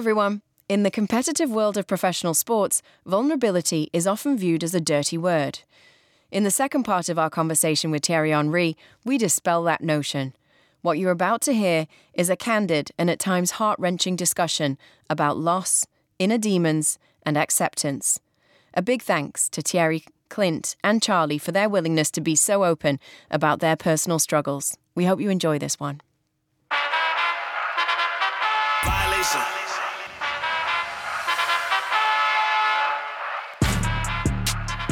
everyone. In the competitive world of professional sports, vulnerability is often viewed as a dirty word. In the second part of our conversation with Thierry Henry, we dispel that notion. What you're about to hear is a candid and at times heart-wrenching discussion about loss, inner demons, and acceptance. A big thanks to Thierry, Clint, and Charlie for their willingness to be so open about their personal struggles. We hope you enjoy this one. Violation.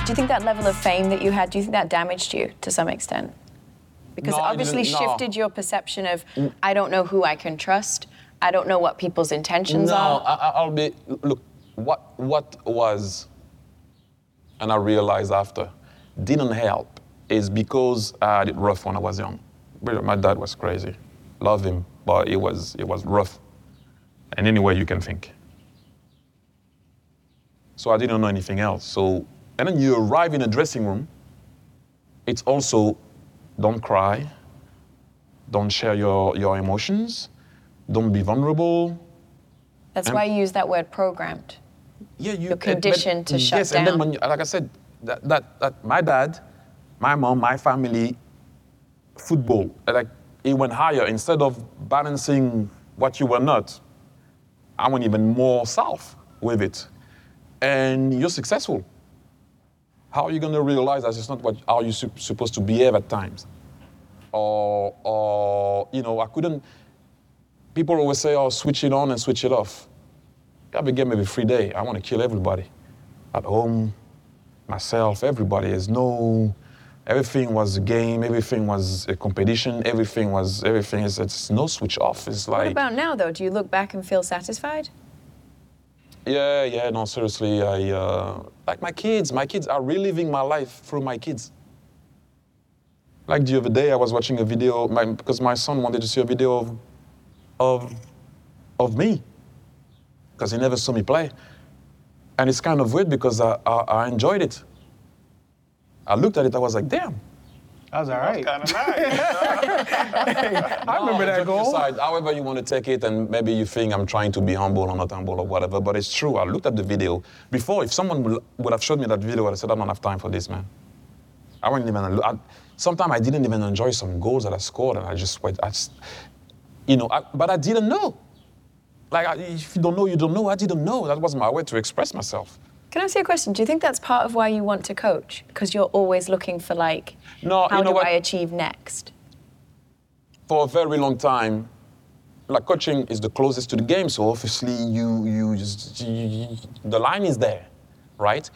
Do you think that level of fame that you had, do you think that damaged you to some extent? Because it obviously shifted your perception of, I don't know who I can trust, I don't know what people's intentions are. What was, and I realized after, didn't help is because I had it rough when I was young. My dad was crazy. Love him, but it was rough in any way you can think. So I didn't know anything else. And then you arrive in a dressing room, it's also don't cry, don't share your emotions, don't be vulnerable. That's why you use that word programmed. Yeah, you're conditioned to shut down. Yes, and then when you, like I said, that my dad, my mom, my family, football, like it went higher. Instead of balancing what you were not, I went even more south with it. And you're successful. How are you going to realize that it's not how you're supposed to behave at times? Or I couldn't... People always say, switch it on and switch it off. I began maybe 3 days. I want to kill everybody. At home, myself, everybody. Everything was a game. Everything was a competition. Everything. It's no switch off. It's like... What about now, though? Do you look back and feel satisfied? Yeah, no, seriously, I my kids are reliving my life through my kids. Like the other day I was watching a video, because my son wanted to see a video of me, because he never saw me play. And it's kind of weird because I enjoyed it. I looked at it, I was like, damn. That was all right. That was kind of nice. I remember that goal. Decide, however you want to take it, and maybe you think I'm trying to be humble or not humble or whatever, but it's true. I looked at the video. Before, if someone would have showed me that video, I would have said, I don't have time for this, man. I wouldn't even... Sometimes I didn't even enjoy some goals that I scored, and I just went... but I didn't know. Like, if you don't know, you don't know. I didn't know. That was my way to express myself. Can I ask you a question? Do you think that's part of why you want to coach? Because you're always looking for, how do I achieve next? For a very long time, coaching is the closest to the game, so obviously you the line is there, right?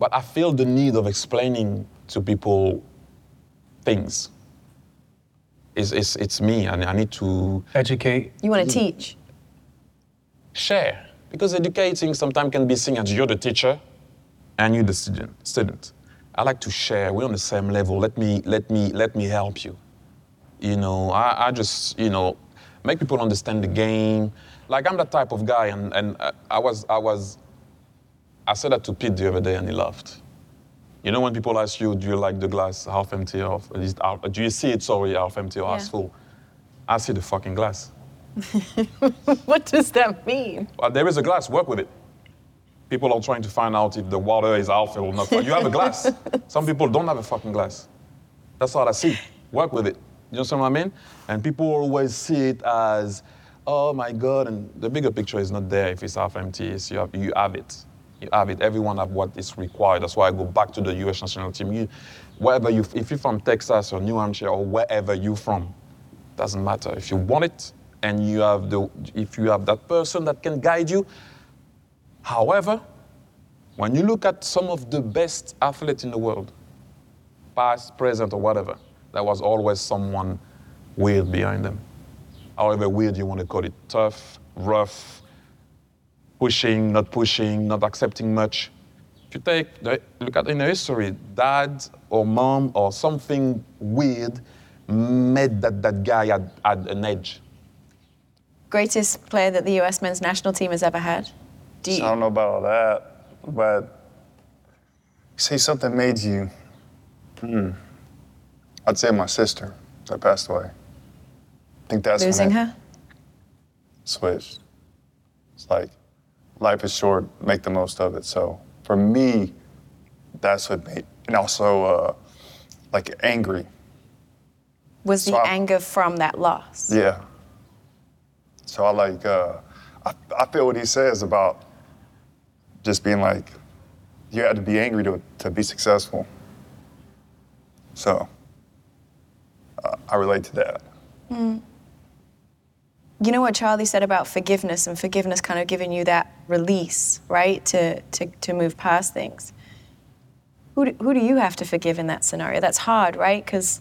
But I feel the need of explaining to people things. It's me, and I need to... Educate. You want to teach? Share. Because educating sometimes can be seen as you're the teacher and you're the student. I like to share. We're on the same level. Let me help you. I just, make people understand the game. I'm that type of guy, and I said that to Pete the other day, and he laughed. When people ask you, do you like the glass half empty or do you see it half empty or half full? I see the fucking glass. What does that mean? Well, there is a glass, work with it. People are trying to find out if the water is alpha or not. You have a glass. Some people don't have a fucking glass. That's all I see. Work with it. You understand what I mean? And people always see it as, oh my God, and the bigger picture is not there if it's half empty. It's you have it. You have it. Everyone have what is required. That's why I go back to the US national team. If you're from Texas or New Hampshire or wherever you're from, doesn't matter. If you want it, and if you have that person that can guide you. However, when you look at some of the best athletes in the world, past, present, or whatever, there was always someone weird behind them. However weird you want to call it, tough, rough, pushing, not accepting much. If you look at in the history, dad or mom or something weird made that guy had an edge. Greatest player that the US men's national team has ever had? I don't know about all that, but you say something made you. I'd say my sister that passed away. I think that's losing her. Switched. It's like, life is short, make the most of it. So for me, that's what made, and also like angry. Was the anger from that loss? Yeah. So I like, I feel what he says about just being like, you had to be angry to be successful. So I relate to that. Mm. You know what Charlie said about forgiveness, and forgiveness kind of giving you that release, right, to move past things. Who do you have to forgive in that scenario? That's hard, right? Because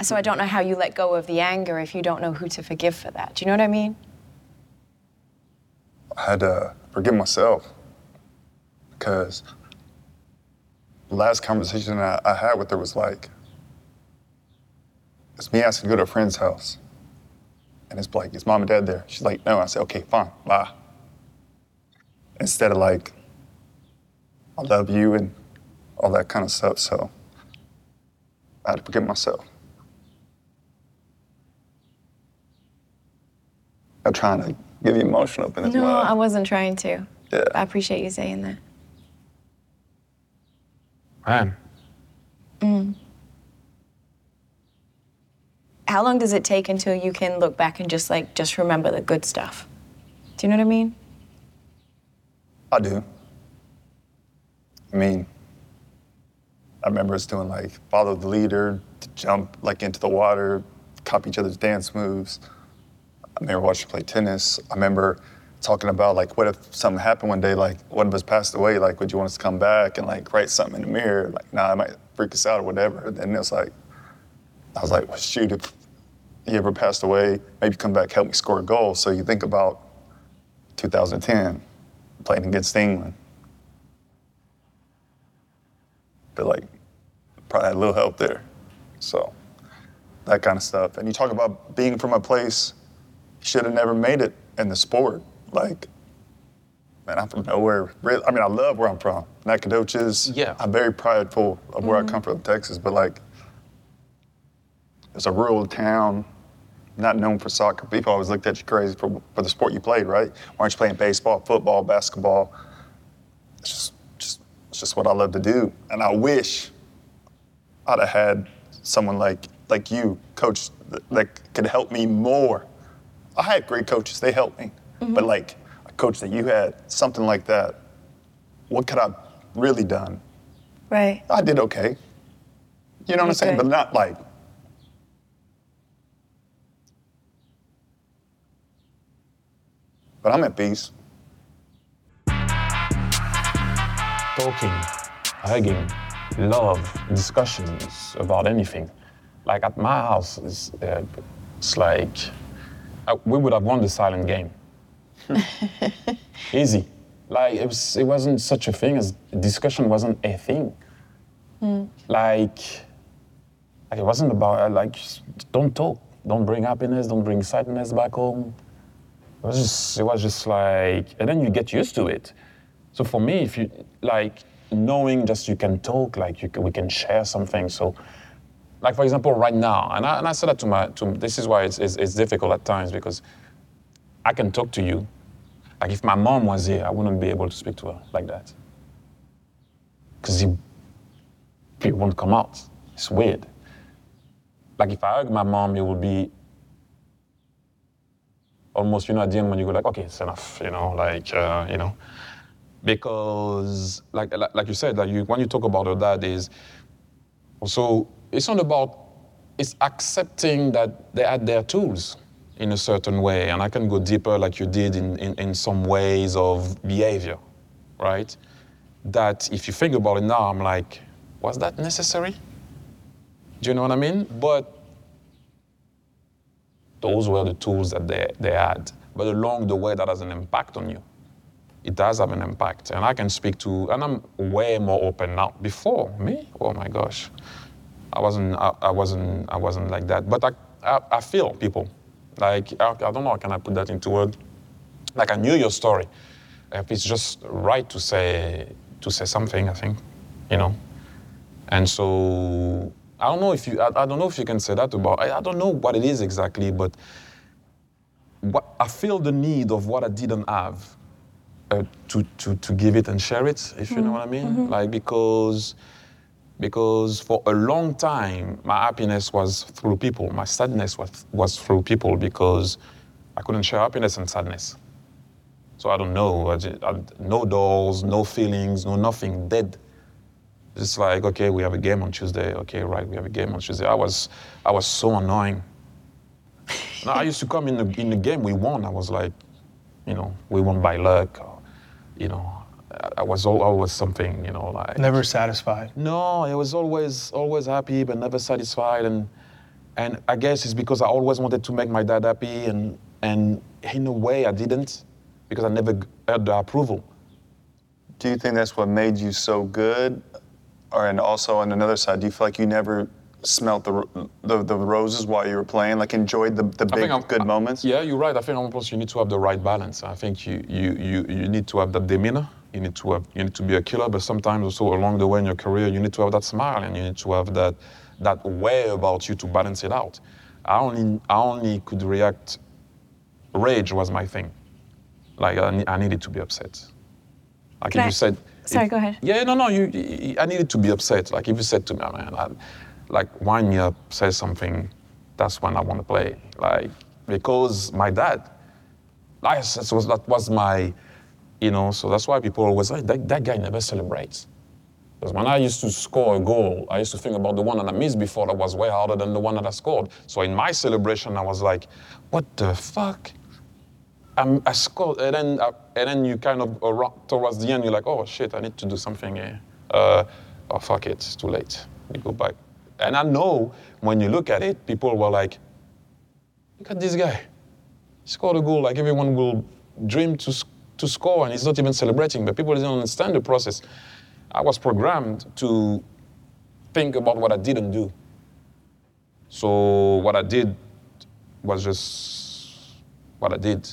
so I don't know how you let go of the anger if you don't know who to forgive for that. Do you know what I mean? I had to forgive myself, because the last conversation I had with her was like, it's me asking to go to a friend's house. And it's like, is mom and dad there? She's like, no. I said, okay, fine, bye. Instead of like, I love you and all that kind of stuff. So I had to forgive myself. I'm trying to get you emotional up in this. No, I wasn't trying to. Yeah. I appreciate you saying that. Man. Mm. How long does it take until you can look back and just like, just remember the good stuff? Do you know what I mean? I do. I mean, I remember us doing like, follow the leader, to jump like into the water, copy each other's dance moves. I remember watching her play tennis. I remember talking about like, what if something happened one day, like one of us passed away, like would you want us to come back and like write something in the mirror? Like, nah, it might freak us out or whatever. And then it was like, I was like, well, shoot, if you ever passed away, maybe come back, help me score a goal. So you think about 2010, playing against England. But like, probably had a little help there. So that kind of stuff. And you talk about being from a place, you should have never made it in the sport. Like, man, I'm from nowhere. I mean, I love where I'm from. Nacogdoches, yeah. I'm very prideful of where I come from, Texas, but like, it's a rural town, not known for soccer. People always looked at you crazy for the sport you played, right? Why aren't you playing baseball, football, basketball? It's just what I love to do. And I wish I'd have had someone like you, coach, that could help me more. I had great coaches, they helped me. Mm-hmm. But like a coach that you had, something like that, what could I really done? Right. I did okay. You know what I'm saying? But not like, but I'm at peace. Talking, hugging, love, discussions about anything. Like at my house, it's like, we would have won the silent game. Easy. Like it wasn't such a thing as, discussion wasn't a thing. Mm. Like it wasn't about, like, don't talk. Don't bring happiness, don't bring sadness back home. It was just like, and then you get used to it. So for me, if you like knowing just you can talk, like we can share something. So, like for example, right now, and I said that to this is why it's difficult at times, because I can talk to you. Like if my mom was here, I wouldn't be able to speak to her like that, because it won't come out. It's weird. Like if I hug my mom, it would be almost, you know, at the end when you go like, okay, it's enough, you know, like, you know. Because, like you said, like when you talk about that is, also, it's not about, it's accepting that they had their tools in a certain way, and I can go deeper like you did in some ways of behavior, right? That if you think about it now, I'm like, was that necessary? Do you know what I mean? But those were the tools that they had. But along the way, that has an impact on you. It does have an impact. And I can speak to, and I'm way more open now. Before, me? Oh my gosh. I wasn't like that. But I feel people. Like, I don't know how can I put that into word. Like, I knew your story. If it's just right to say something, I think, you know? And so, I don't know if you can say that about, I don't know what it is exactly, but I feel the need of what I didn't have to give it and share it, if you know what I mean. Mm-hmm. Like, because for a long time, my happiness was through people. My sadness was through people, because I couldn't share happiness and sadness. So I don't know, no dolls, no feelings, no nothing, dead. Just like, okay, we have a game on Tuesday. Okay, right, we have a game on Tuesday. I was so annoying. Now, I used to come in the game, we won. I was like, you know, we won by luck. Or, you know, I was always something, you know, like. Never satisfied. No, I was always happy, but never satisfied. And I guess it's because I always wanted to make my dad happy, and in a way I didn't, because I never had the approval. Do you think that's what made you so good? Or, and also on another side, do you feel like you never smelt the roses while you were playing, like enjoyed the big good moments? Yeah, you're right. I think almost you need to have the right balance. I think you need to have that demeanor. You need to be a killer, but sometimes also along the way in your career, you need to have that smile and you need to have that way about you to balance it out. I only could react. Rage was my thing. Like I needed to be upset. Like Can if I, you said, sorry, if, go ahead. Yeah, no, I needed to be upset. Like if you said to me, man, like wind me up, say something, that's when I want to play. Like, because my dad, that was my, you know, so that's why people always like, that guy never celebrates. Because when I used to score a goal, I used to think about the one that I missed before that was way harder than the one that I scored. So in my celebration, I was like, what the fuck? I scored, and then you kind of, towards the end, you're like, oh shit, I need to do something here. Oh fuck it, it's too late, you go back. And I know when you look at it, people were like, look at this guy. He scored a goal like everyone will dream to score, and he's not even celebrating, but people didn't understand the process. I was programmed to think about what I didn't do. So what I did was just what I did.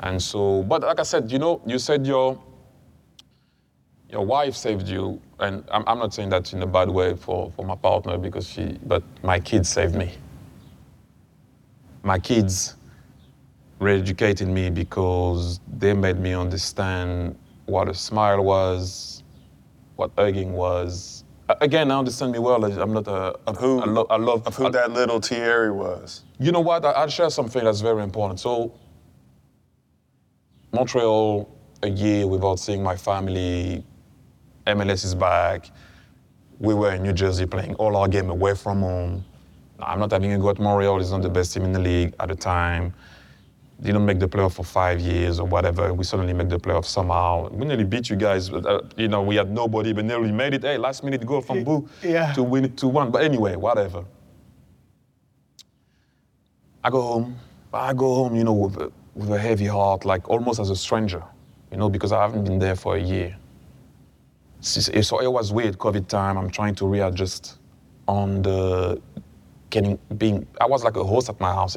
And so, but like I said, you know, you said your wife saved you, and I'm not saying that in a bad way for my partner, because but my kids saved me. My kids re-educated me because they made me understand what a smile was, what hugging was. Again, I understand me well. I'm not I love who that little Thierry was. You know what? I'll share something that's very important. So, Montreal, a year without seeing my family. MLS is back. We were in New Jersey playing all our game away from home. I'm not having a go at Montreal. It's not the best team in the league at the time. Didn't make the playoff for 5 years or whatever. We suddenly make the playoff somehow. We nearly beat you guys. You know, we had nobody, but nearly made it. Hey, last minute goal from Boo to win it 2-1. But anyway, whatever. I go home, you know, with a heavy heart, like almost as a stranger, you know, because I haven't been there for a year. So it was weird, COVID time. I'm trying to readjust on I was like a host at my house.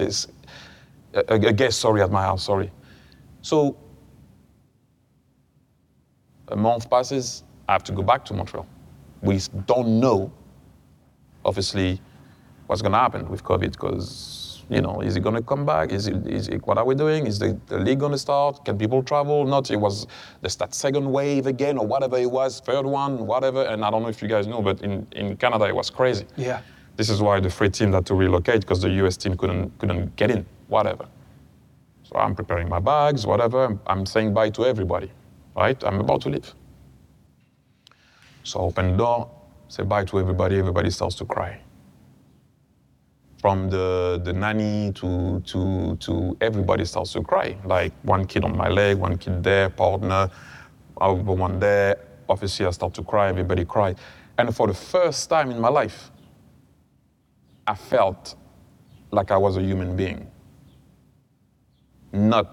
A guest, sorry, at my house, sorry. So a month passes, I have to go back to Montreal. We don't know, obviously, what's going to happen with COVID, because, you know, is it going to come back? What are we doing? Is the league going to start? Can people travel? Not, it was that second wave again, or whatever it was, third one, whatever. And I don't know if you guys know, but in Canada, it was crazy. Yeah. This is why the free team had to relocate, because the US team couldn't get in. Whatever. So I'm preparing my bags, whatever. I'm saying bye to everybody, right? I'm about to leave. So I open the door, say bye to everybody. Everybody starts to cry. From the nanny to everybody starts to cry. Like one kid on my leg, one kid there, partner, over one there. Obviously, I start to cry. Everybody cried. And for the first time in my life, I felt like I was a human being. Not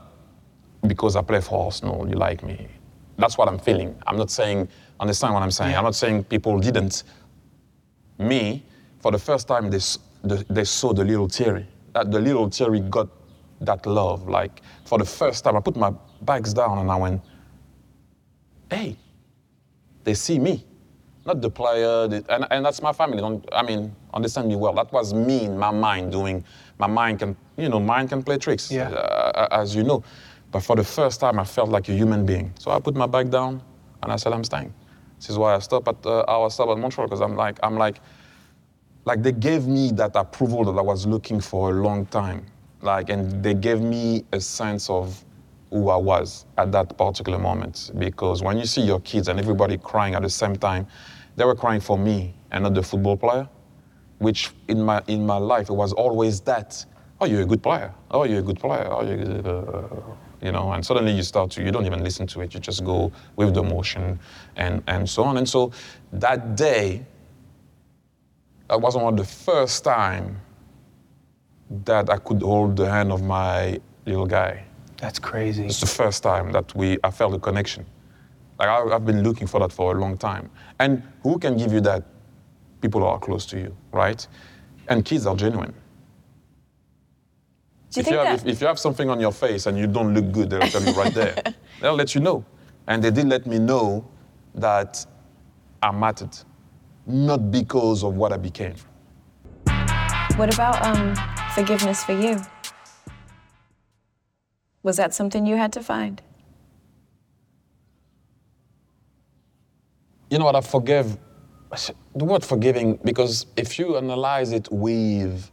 because I play for Arsenal, you like me. That's what I'm feeling. I'm not saying, understand what I'm saying. Yeah. I'm not saying people didn't. Me, for the first time, they saw the little Thierry. The little Thierry got that love. Like, for the first time, I put my bags down and I went, hey, they see me. Not the player, and that's my family. Understand me well. That was me in my mind doing. My mind can, mind can play tricks, as you know. But for the first time, I felt like a human being. So I put my bag down, and I said, I'm staying. This is why I stopped at our stop at Montreal, because I'm like they gave me that approval that I was looking for a long time. And they gave me a sense of who I was at that particular moment. Because when you see your kids and everybody crying at the same time, they were crying for me and not the football player, which in my life, it was always that, oh, you're a good player. Oh, you're a good player. Oh, you're a good, and suddenly you start to, you don't even listen to it. You just go with the motion and so on. And so that day, that was one of the first time that I could hold the hand of my little guy. That's crazy. It's the first time that I felt a connection. I've been looking for that for a long time. And who can give you that? People who are close to you, right? And kids are genuine. If you have something on your face and you don't look good, they'll tell you right there. They'll let you know. And they did let me know that I mattered, not because of what I became. What about forgiveness for you? Was that something you had to find? You know what, I forgave. The word forgiving, because if you analyze it with...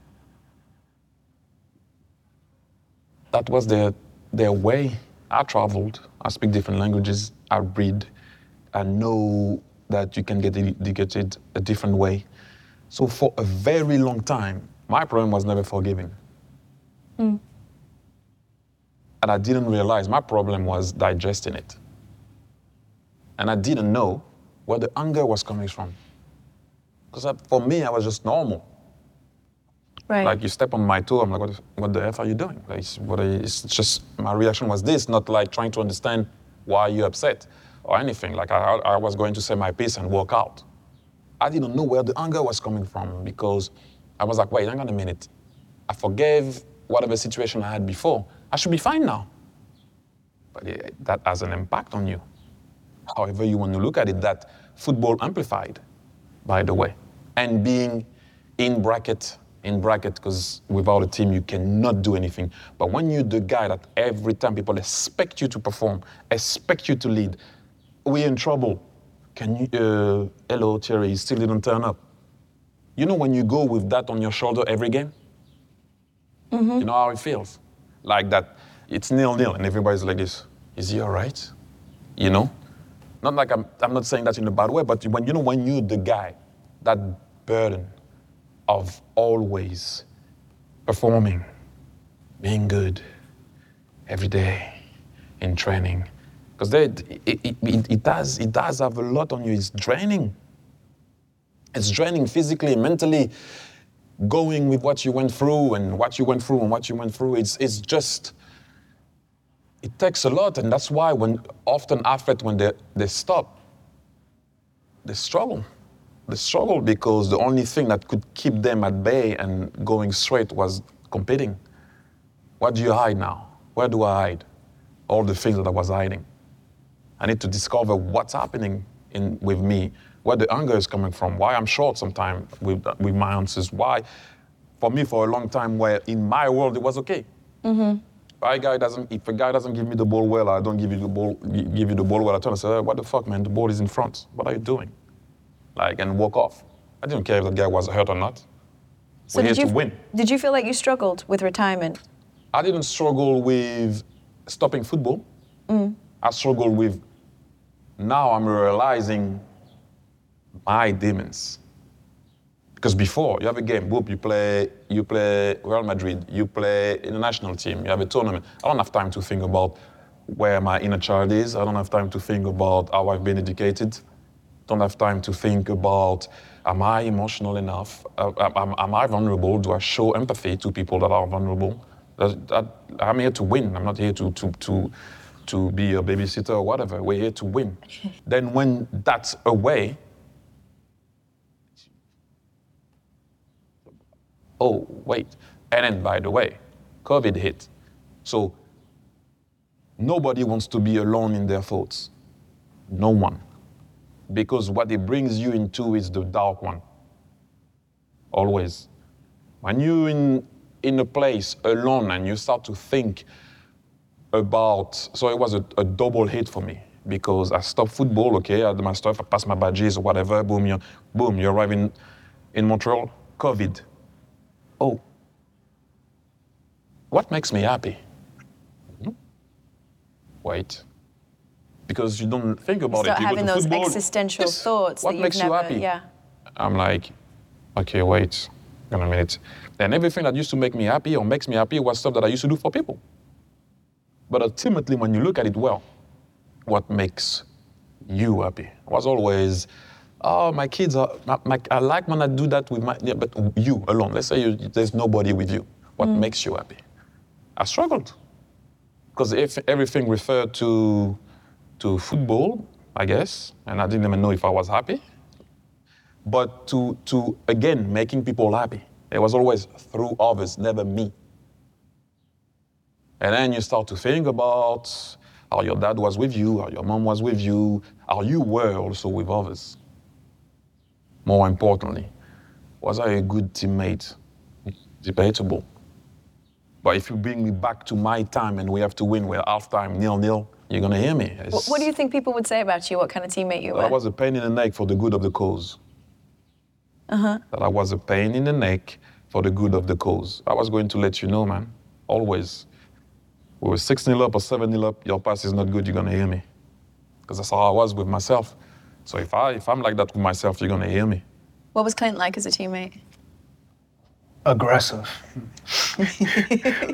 That was their way. I traveled, I speak different languages, I read, I know that you can get educated a different way. So for a very long time, my problem was never forgiving. Mm. And I didn't realize my problem was digesting it. And I didn't know where the anger was coming from. Because for me, I was just normal. Right. You step on my toe, I'm like, what the F are you doing? It's just, my reaction was this, not trying to understand why you're upset or anything. I was going to say my piece and walk out. I didn't know where the anger was coming from because I was like, wait, hang on a minute. I forgave whatever situation I had before. I should be fine now. But that has an impact on you. However you want to look at it, that football amplified, by the way. And being in bracket, because without a team, you cannot do anything. But when you're the guy that every time people expect you to perform, expect you to lead, we're in trouble. Can you, hello, Thierry, you still didn't turn up. You know when you go with that on your shoulder every game? Mm-hmm. You know how it feels. That, it's 0-0, and everybody's like this. Is he all right? You know? Not like I'm not saying that in a bad way, but when you're the guy, that burden of always performing, being good every day in training. Because it does have a lot on you. It's draining. It's draining physically, mentally, going with what you went through and what you went through and what you went through. It's just... It takes a lot, and that's why often athletes, when they stop, they struggle. They struggle because the only thing that could keep them at bay and going straight was competing. What do you hide now? Where do I hide? All the things that I was hiding. I need to discover what's happening with me, where the anger is coming from, why I'm short sometimes with my answers, why, for me, for a long time, where in my world, it was okay. Mm-hmm. If a guy doesn't give me the ball well, I don't give you the ball well, I turn and say, hey, what the fuck, man, the ball is in front. What are you doing? And walk off. I didn't care if that guy was hurt or not. So we're here to win. Did you feel like you struggled with retirement? I didn't struggle with stopping football. Mm. I struggled with, now I'm realizing my demons. Because before, you have a game, whoop, you play Real Madrid, you play international team, you have a tournament. I don't have time to think about where my inner child is. I don't have time to think about how I've been educated. Don't have time to think about, am I emotional enough? Am I vulnerable? Do I show empathy to people that are vulnerable? I'm here to win. I'm not here to be a babysitter or whatever. We're here to win. Then when that's away, oh, wait. And then, by the way, COVID hit. So nobody wants to be alone in their thoughts. No one. because what it brings you into is the dark one, always. When you're in a place alone and you start to think about, so it was a double hit for me because I stopped football, okay, I did my stuff, I passed my badges or whatever, boom, you arrive in Montreal, COVID. Oh, what makes me happy? Wait. Because you don't think about it. You having go to those football, existential thoughts. What that makes you happy? Yeah. I'm like, okay, wait, in a minute. And everything that used to make me happy or makes me happy was stuff that I used to do for people. But ultimately, when you look at it well, what makes you happy was always, oh, my kids are. I like when I do that with my. Yeah, but you alone. Let's say there's nobody with you. What makes you happy? I struggled because if everything referred to football, I guess, and I didn't even know if I was happy. But to again, making people happy. It was always through others, never me. And then you start to think about how your dad was with you, how your mom was with you, how you were also with others. More importantly, was I a good teammate? Debatable. But if you bring me back to my time and we have to win, we're half time, 0-0, you're going to hear me. What do you think people would say about you? What kind of teammate you were? I was a pain in the neck for the good of the cause. Uh-huh. That I was a pain in the neck for the good of the cause. I was going to let you know, man, always. We were 6-0 up or 7-0 up, your pass is not good, you're going to hear me. Because that's how I was with myself. So if I'm like that with myself, you're going to hear me. What was Clint like as a teammate? Aggressive.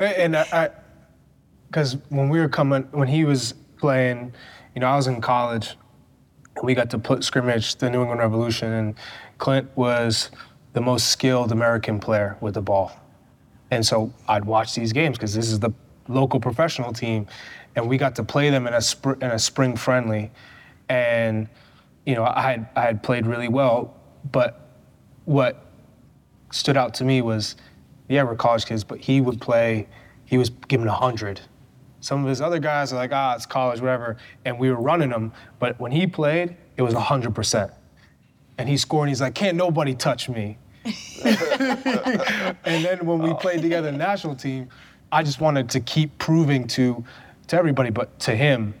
And I, because when he was playing, you know, I was in college, and we got to scrimmage the New England Revolution, and Clint was the most skilled American player with the ball. And so I'd watch these games because this is the local professional team, and we got to play them in a spring friendly. And, you know, I had played really well, but what stood out to me was, yeah, we're college kids, but he would play, he was given 100. Some of his other guys are like, it's college, whatever, and we were running them, but when he played, it was 100%. And he scored, and he's like, can't nobody touch me. And then when we played together in the national team, I just wanted to keep proving to everybody, but to him,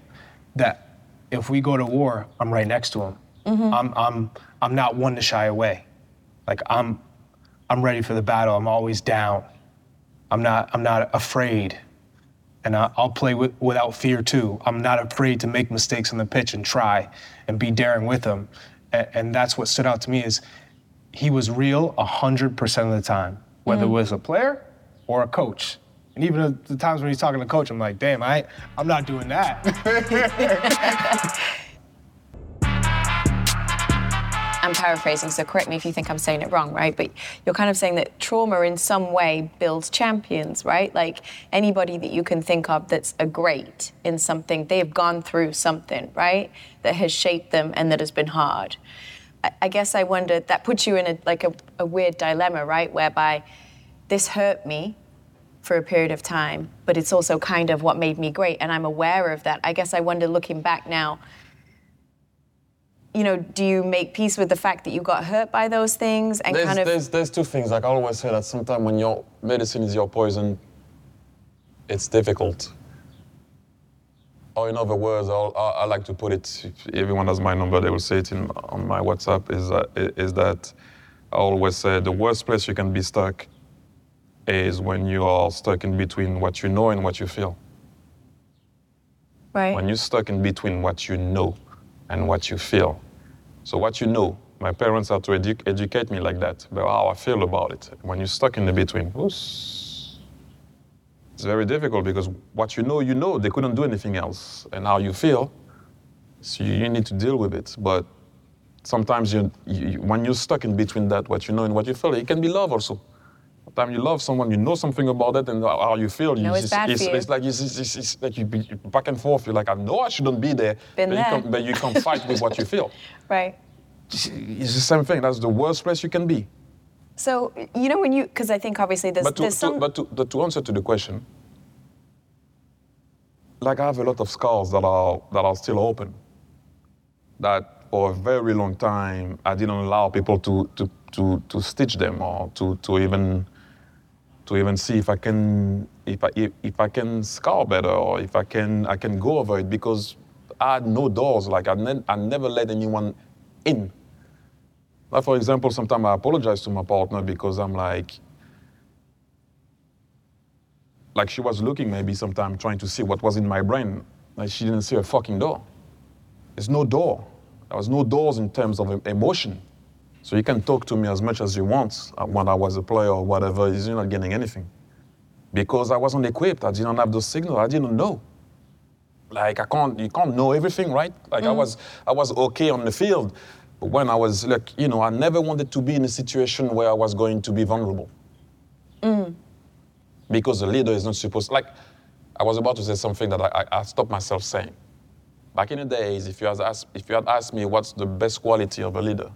that if we go to war, I'm right next to him. Mm-hmm. I'm not one to shy away. Like I'm ready for the battle. I'm always down. I'm not afraid, and I'll play without fear too. I'm not afraid to make mistakes on the pitch and try and be daring with them. And that's what stood out to me is he was real 100% of the time, whether it was a player or a coach. And even at the times when he's talking to coach, I'm like, damn, I'm not doing that. I'm paraphrasing, so correct me if you think I'm saying it wrong, right? But you're kind of saying that trauma in some way builds champions, right? Like anybody that you can think of that's a great in something, they have gone through something, right? That has shaped them and that has been hard. I guess I wondered, that puts you in a weird dilemma, right? Whereby this hurt me for a period of time, but it's also kind of what made me great, and I'm aware of that. I guess I wonder, looking back now, you know, do you make peace with the fact that you got hurt by those things? And there's two things. Like I always say that sometimes when your medicine is your poison, it's difficult. Or in other words, I like to put it, if everyone has my number, they will say it on my WhatsApp, is that I always say the worst place you can be stuck is when you are stuck in between what you know and what you feel. Right. When you're stuck in between what you know and what you feel. So what you know, my parents had to educate me like that, but how I feel about it. When you're stuck in the between, it's very difficult because what you know, they couldn't do anything else. And how you feel, so you need to deal with it. But sometimes when you're stuck in between that, what you know and what you feel, it can be love also. Time you love someone, you know something about that, and how you feel. No, it's bad for you. It's like you back and forth. You're like, I know I shouldn't be there, but you can fight with what you feel. Right. It's the same thing. That's the worst place you can be. So you know when you, because I think obviously But to answer to the question, like I have a lot of scars that are still open. That for a very long time, I didn't allow people to stitch them or to even see if I can scar better or if I can go over it, because I had no doors. Like I never let anyone in. Like, for example, sometimes I apologize to my partner because I'm like she was looking maybe sometime trying to see what was in my brain. Like she didn't see a fucking door. There's no door. There was no doors in terms of emotion. So you can talk to me as much as you want when I was a player or whatever, you're not getting anything. Because I wasn't equipped, I didn't have those signals, I didn't know. Like you can't know everything, right? Like I was okay on the field, but when I was I never wanted to be in a situation where I was going to be vulnerable. Mm. Because the leader is not supposed, like, I was about to say something that I stopped myself saying. Back in the days, if you had asked me what's the best quality of a leader,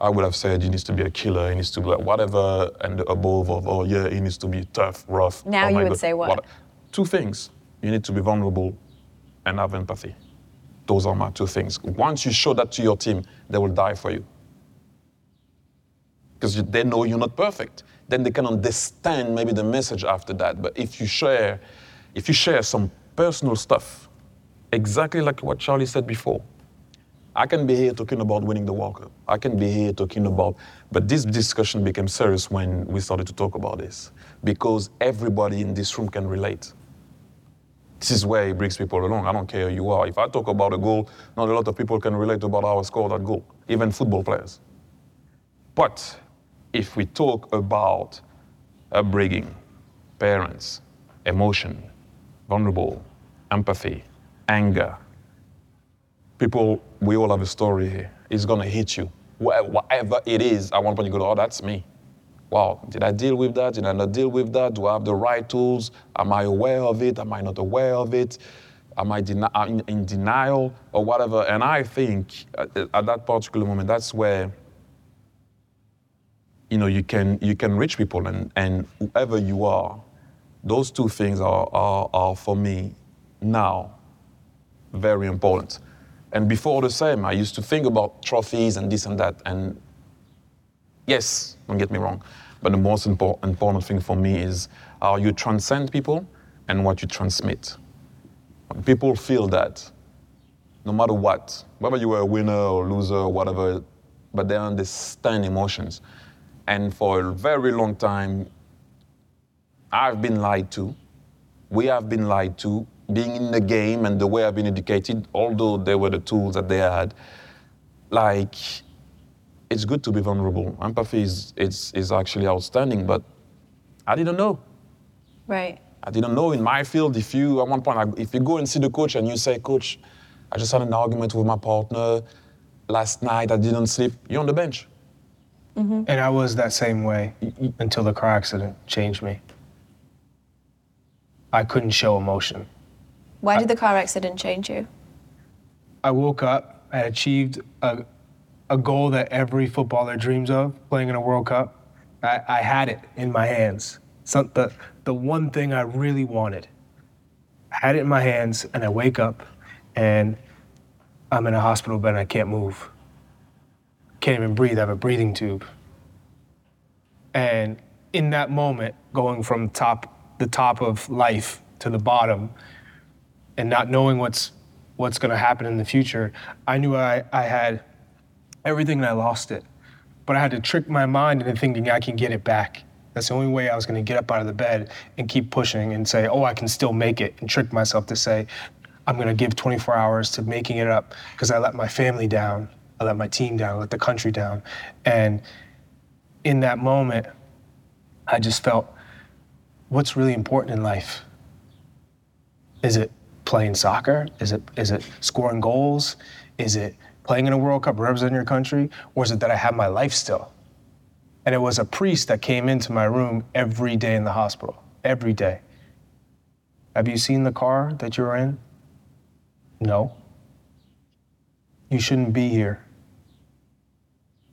I would have said he needs to be a killer, he needs to be like whatever, and above of, oh yeah, he needs to be tough, rough. Now oh you would God, say what? Two things. You need to be vulnerable and have empathy. Those are my two things. Once you show that to your team, they will die for you. Because they know you're not perfect. Then they can understand maybe the message after that. But if you share some personal stuff, exactly like what Charlie said before, I can be here talking about winning the World Cup. I can be here talking about, but this discussion became serious when we started to talk about this, because everybody in this room can relate. This is where it brings people along. I don't care who you are. If I talk about a goal, not a lot of people can relate about how I scored that goal, even football players. But if we talk about upbringing, parents, emotion, vulnerable, empathy, anger, people, we all have a story here. It's gonna hit you. Whatever it is, at one point you go, oh, that's me. Wow, did I deal with that? Did I not deal with that? Do I have the right tools? Am I aware of it? Am I not aware of it? Am I in denial or whatever? And I think at that particular moment, that's where you can reach people, and whoever you are, those two things are for me now very important. And before the same, I used to think about trophies and this and that. And yes, don't get me wrong, but the most important thing for me is how you transcend people and what you transmit. When people feel that, no matter what, whether you were a winner or loser or whatever, but they understand emotions. And for a very long time, I've been lied to. We have been lied to. Being in the game and the way I've been educated, although they were the tools that they had, like, it's good to be vulnerable. Empathy is actually outstanding, but I didn't know. Right. I didn't know in my field, if you go and see the coach and you say, Coach, I just had an argument with my partner last night, I didn't sleep, you're on the bench. Mm-hmm. And I was that same way until the car accident changed me. I couldn't show emotion. Why did the car accident change you? I woke up, I achieved a goal that every footballer dreams of, playing in a World Cup. I had it in my hands. The one thing I really wanted. I had it in my hands, and I wake up and I'm in a hospital bed and I can't move. Can't even breathe, I have a breathing tube. And in that moment, going from the top of life to the bottom, and not knowing what's gonna happen in the future, I knew I had everything and I lost it. But I had to trick my mind into thinking I can get it back. That's the only way I was gonna get up out of the bed and keep pushing and say, oh, I can still make it, and trick myself to say, I'm gonna give 24 hours to making it up, because I let my family down, I let my team down, I let the country down. And in that moment, I just felt, what's really important in life? Is it playing soccer? Is it scoring goals? Is it playing in a World Cup, representing your country? Or is it that I have my life still? And it was a priest that came into my room every day in the hospital, every day. Have you seen the car that you're in? No. You shouldn't be here.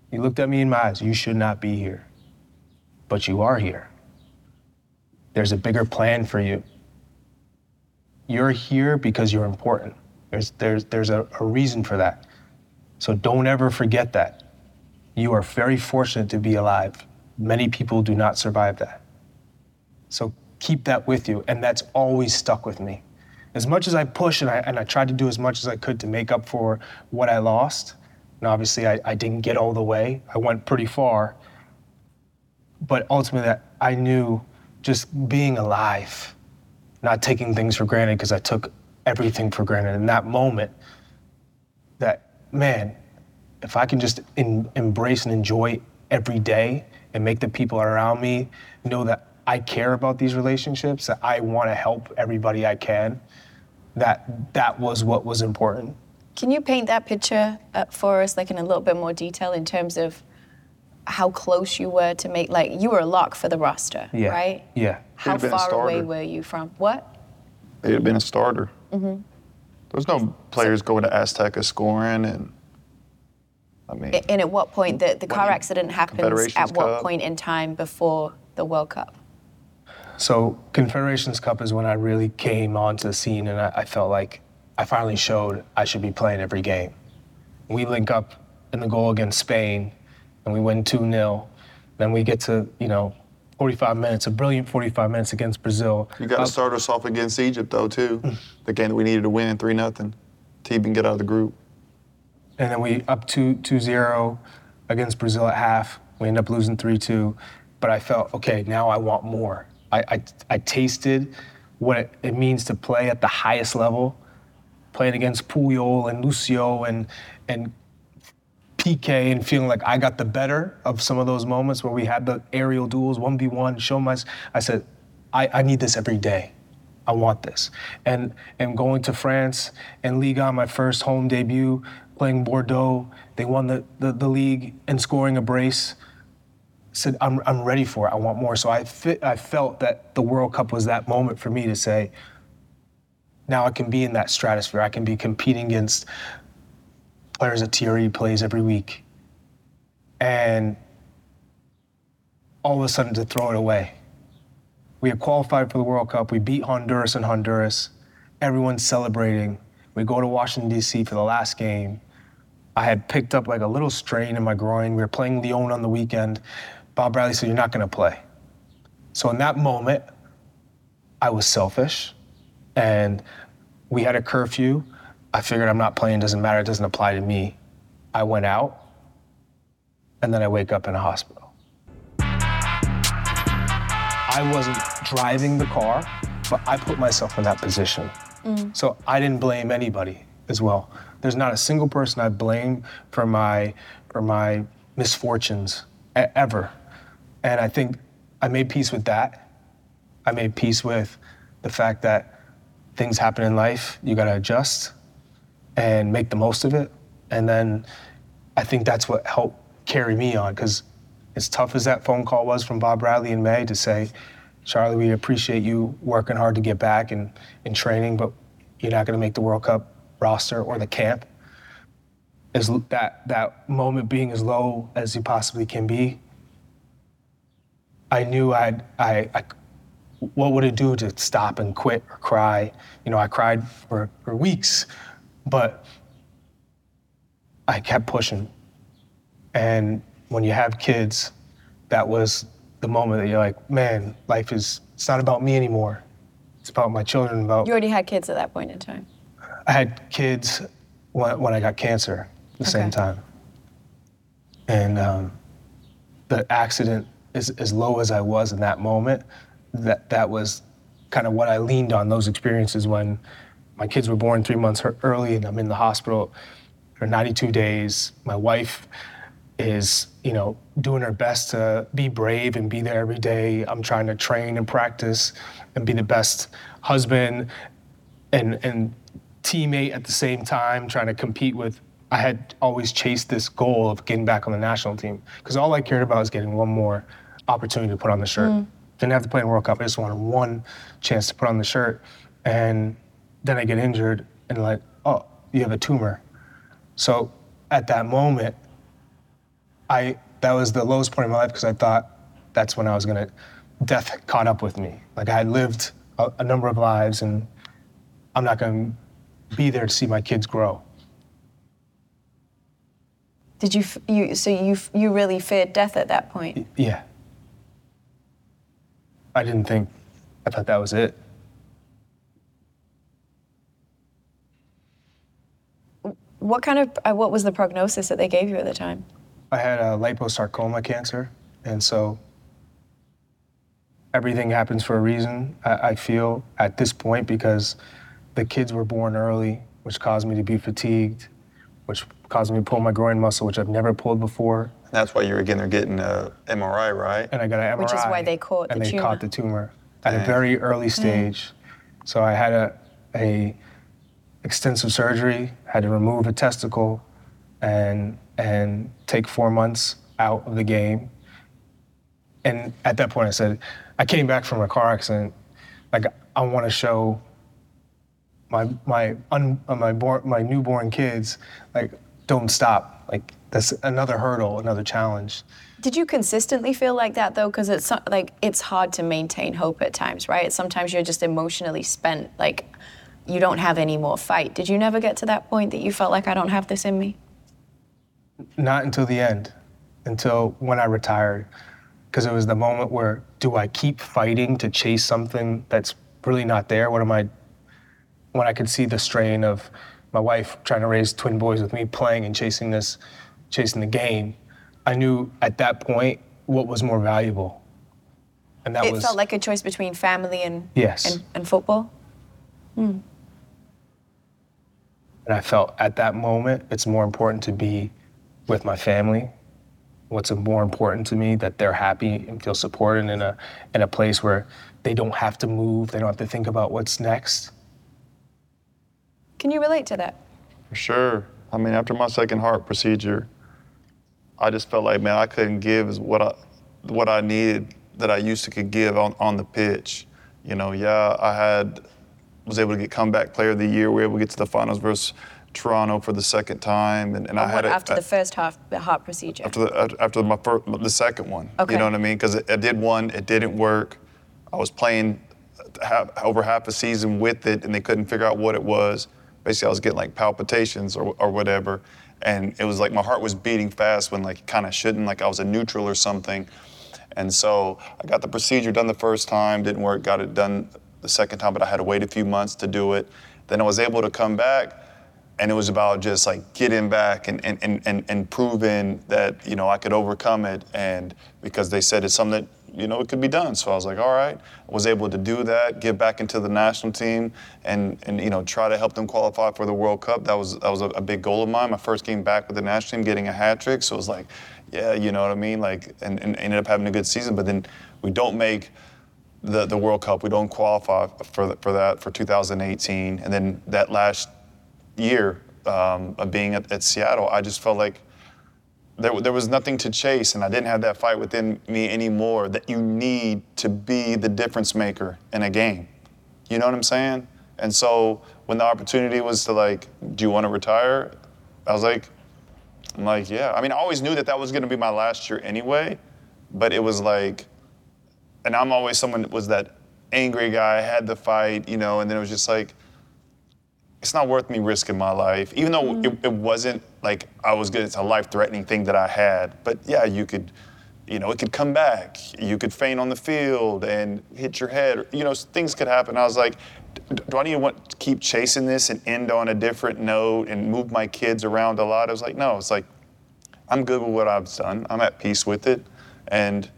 He looked at me in my eyes, you should not be here, but you are here. There's a bigger plan for you. You're here because you're important. There's a reason for that. So don't ever forget that. You are very fortunate to be alive. Many people do not survive that. So keep that with you, and that's always stuck with me. As much as I push and I tried to do as much as I could to make up for what I lost, and obviously I didn't get all the way, I went pretty far, but ultimately I knew just being alive, not taking things for granted because I took everything for granted in that moment, that, man, if I can just embrace and enjoy every day and make the people around me know that I care about these relationships, that I want to help everybody I can, that was what was important. Can you paint that picture for us, like in a little bit more detail in terms of how close you were to make, like you were a lock for the roster, yeah, right? Yeah. How far away were you from? What? They'd have been a starter. Mm-hmm. There's no players going to Azteca scoring, and I mean. And at what point, the car accident happens at what point in time before the World Cup? So Confederations Cup is when I really came onto the scene, and I felt like I finally showed I should be playing every game. We link up in the goal against Spain, and we win 2-0. Then we get to, 45 minutes, a brilliant 45 minutes against Brazil. You got to start us off against Egypt, though, too. The game that we needed to win, 3-0. To even get out of the group. And then we up 2-0 against Brazil at half. We end up losing 3-2. But I felt, okay, now I want more. I tasted what it means to play at the highest level, playing against Puyol and Lucio and PK, and feeling like I got the better of some of those moments where we had the aerial duels, 1v1, show my. I said, I need this every day. I want this. And going to France and Ligue 1, my first home debut, playing Bordeaux, they won the league and scoring a brace. Said, I'm ready for it, I want more. So I felt that the World Cup was that moment for me to say, now I can be in that stratosphere. I can be competing against players that Thierry plays every week. And all of a sudden, to throw it away. We had qualified for the World Cup. We beat Honduras in Honduras. Everyone's celebrating. We go to Washington, D.C. for the last game. I had picked up like a little strain in my groin. We were playing Leon on the weekend. Bob Bradley said, you're not going to play. So in that moment, I was selfish. And we had a curfew. I figured I'm not playing, doesn't matter, it doesn't apply to me. I went out, and then I wake up in a hospital. I wasn't driving the car, but I put myself in that position. Mm. So I didn't blame anybody as well. There's not a single person I blame for my misfortunes, ever. And I think I made peace with that. I made peace with the fact that things happen in life, you gotta adjust and make the most of it. And then I think that's what helped carry me on, because as tough as that phone call was from Bob Bradley in May to say, Charlie, we appreciate you working hard to get back and in training, but you're not gonna make the World Cup roster or the camp. Is that moment being as low as you possibly can be, I knew I what would it do to stop and quit or cry? I cried for weeks, but I kept pushing. And when you have kids, that was the moment that you're like, man, life is, it's not about me anymore. It's about my children, about... You already had kids at that point in time. I had kids when I got cancer at the same time. And the accident, as low as I was in that moment, that was kind of what I leaned on, those experiences when my kids were born 3 months early and I'm in the hospital for 92 days. My wife is, doing her best to be brave and be there every day. I'm trying to train and practice and be the best husband and teammate at the same time, trying to compete with, I had always chased this goal of getting back on the national team, because all I cared about was getting one more opportunity to put on the shirt. Mm. Didn't have to play in the World Cup, I just wanted one chance to put on the shirt. And then I get injured and like, oh, you have a tumor. So at that moment, that was the lowest point in my life, because I thought that's when I was gonna, death caught up with me. Like I had lived a number of lives, and I'm not gonna be there to see my kids grow. Did you really feared death at that point? Yeah. I thought that was it. What was the prognosis that they gave you at the time? I had a liposarcoma cancer, and so everything happens for a reason, I feel, at this point, because the kids were born early, which caused me to be fatigued, which caused me to pull my groin muscle, which I've never puilled before. And that's why you were getting an MRI, right? And I got an MRI. Which is why they caught the tumor. And they caught the tumor at a very early stage. So I had a extensive surgery, had to remove a testicle and take 4 months out of the game. And at that point I said, I came back from a car accident, like I want to show my newborn kids, like, don't stop. Like, that's another hurdle, another challenge. Did you consistently feel like that, though? Because it's like, it's hard to maintain hope at times, right? Sometimes you're just emotionally spent, like you don't have any more fight. Did you never get to that point that you felt like, I don't have this in me? Not until the end, until when I retired. Because it was the moment where, do I keep fighting to chase something that's really not there? When I could see the strain of my wife trying to raise twin boys with me, playing and chasing the game, I knew at that point what was more valuable. And that was... It felt like a choice between family and... Yes. And football? Mm. And I felt at that moment, it's more important to be with my family. What's more important to me, that they're happy and feel supported in a place where they don't have to move, they don't have to think about what's next. Can you relate to that? For sure. I mean, after my second heart procedure, I just felt like, man, I couldn't give what I needed that I used to could give on the pitch. You know, yeah, I was able to get comeback player of the year. We were able to get to the finals versus Toronto for the second time, and I had it after the first half, the heart procedure. After the second one, okay. You know what I mean? Because I did one, it didn't work. I was playing over half a season with it, and they couldn't figure out what it was. Basically, I was getting like palpitations or whatever, and it was like my heart was beating fast when like kind of shouldn't, like I was a neutral or something. And so I got the procedure done the first time, didn't work. Got it done the second time, but I had to wait a few months to do it. Then I was able to come back, and it was about just like getting back and proving that, you know, I could overcome it, and because they said it's something that, you know, it could be done. So I was like, all right, I was able to do that, get back into the national team and you know, try to help them qualify for the World Cup. That was a big goal of mine. My first game back with the national team, getting a hat trick. So it was like, yeah, you know what I mean? Like, and ended up having a good season, but then we don't make the World Cup. We don't qualify for 2018. And then that last year of being at Seattle, I just felt like there was nothing to chase, and I didn't have that fight within me anymore that you need to be the difference maker in a game. You know what I'm saying? And so when the opportunity was to like, do you want to retire? I was like, yeah. I mean, I always knew that was going to be my last year anyway, but it was like, and I'm always someone that was that angry guy, had the fight, you know, and then it was just like, it's not worth me risking my life, even though it wasn't like I was good. It's a life-threatening thing that I had, but yeah, you could, you know, it could come back. You could faint on the field and hit your head. You know, things could happen. I was like, do I need to keep chasing this and end on a different note and move my kids around a lot? I was like, no. It's like, I'm good with what I've done. I'm at peace with it, and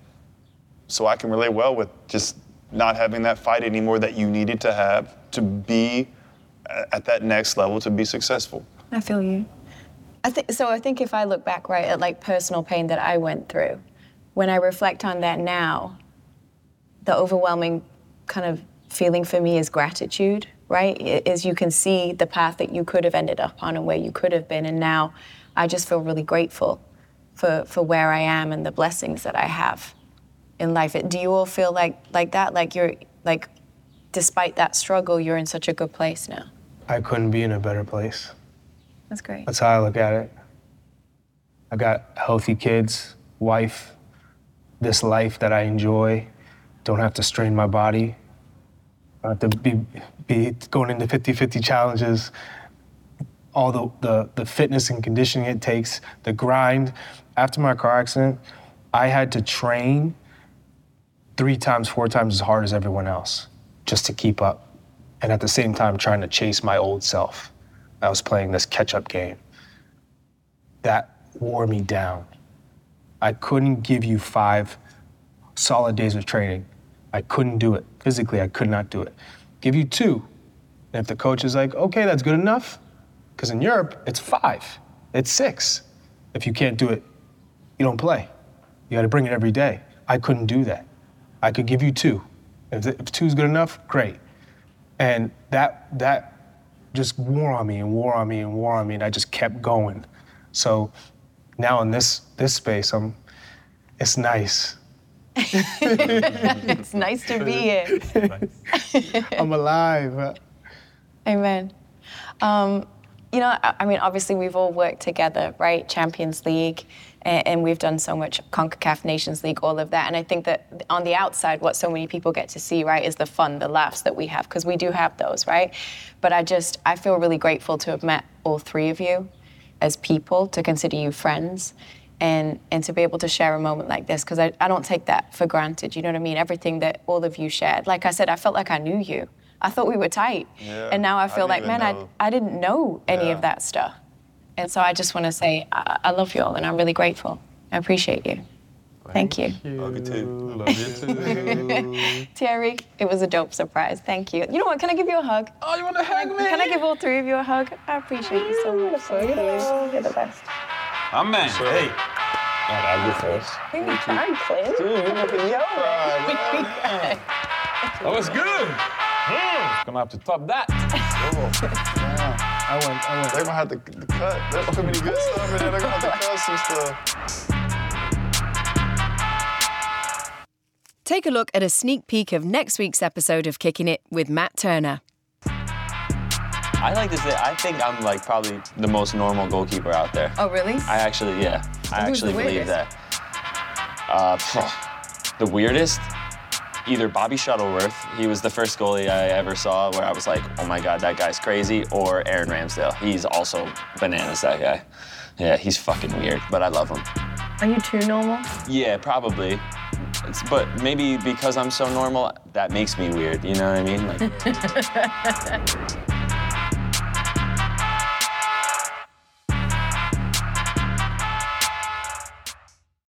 so I can relate well with just not having that fight anymore that you needed to have to be at that next level to be successful. I feel you. I think if I look back, right, at like personal pain that I went through, when I reflect on that now, the overwhelming kind of feeling for me is gratitude, right? Is you can see the path that you could have ended up on and where you could have been, and now I just feel really grateful for where I am and the blessings that I have in life. Do you all feel like that? Like you're like, despite that struggle, you're in such a good place now? I couldn't be in a better place. That's great. That's how I look at it. I got healthy kids, wife, this life that I enjoy. Don't have to strain my body. I don't have to be going into 50-50 challenges. all the fitness and conditioning it takes, the grind. After my car accident, I had to train 3 times, 4 times as hard as everyone else just to keep up. And at the same time, trying to chase my old self. I was playing this catch-up game. That wore me down. I couldn't give you 5 solid days of training. I couldn't do it. Physically, I could not do it. Give you 2. And if the coach is like, okay, that's good enough, because in Europe, it's 5, it's 6. If you can't do it, you don't play. You got to bring it every day. I couldn't do that. I could give you 2. If 2 is good enough, great. And that just wore on me and wore on me and wore on me, and I just kept going. So now in this space, it's nice. It's nice to be here. I'm alive. Amen. Obviously we've all worked together, right? Champions League, and we've done so much, CONCACAF Nations League, all of that. And I think that on the outside, what so many people get to see, right, is the fun, the laughs that we have, because we do have those, right? But I feel really grateful to have met all 3 of you as people, to consider you friends, and to be able to share a moment like this, because I don't take that for granted, you know what I mean? Everything that all of you shared. Like I said, I felt like I knew you. I thought we were tight. Yeah, and now I feel like, man, I didn't know any of that stuff. And so I just want to say, I love you all, and I'm really grateful. I appreciate you. Thank you. Love you too. Love you too. Thierry, it was a dope surprise. Thank you. You know what, can I give you a hug? Oh, you want to hug me? Can I give all 3 of you a hug? I appreciate you so much. You're the best. Amen. Sure. Hey. I'll go first. You can try, Clint. That was good. Gonna have to top that. I went. They're gonna have to cut. There's too many good stuff in there. They're gonna have to cut some stuff. Take a look at a sneak peek of next week's episode of Kickin' It with Matt Turner. I like to say, I think I'm like probably the most normal goalkeeper out there. Oh, really? I actually believe that. The weirdest? Either Bobby Shuttleworth, he was the first goalie I ever saw where I was like, oh my God, that guy's crazy, or Aaron Ramsdale. He's also bananas, that guy. Yeah, he's fucking weird, but I love him. Are you too normal? Yeah, probably. But maybe because I'm so normal, that makes me weird, you know what I mean? Like...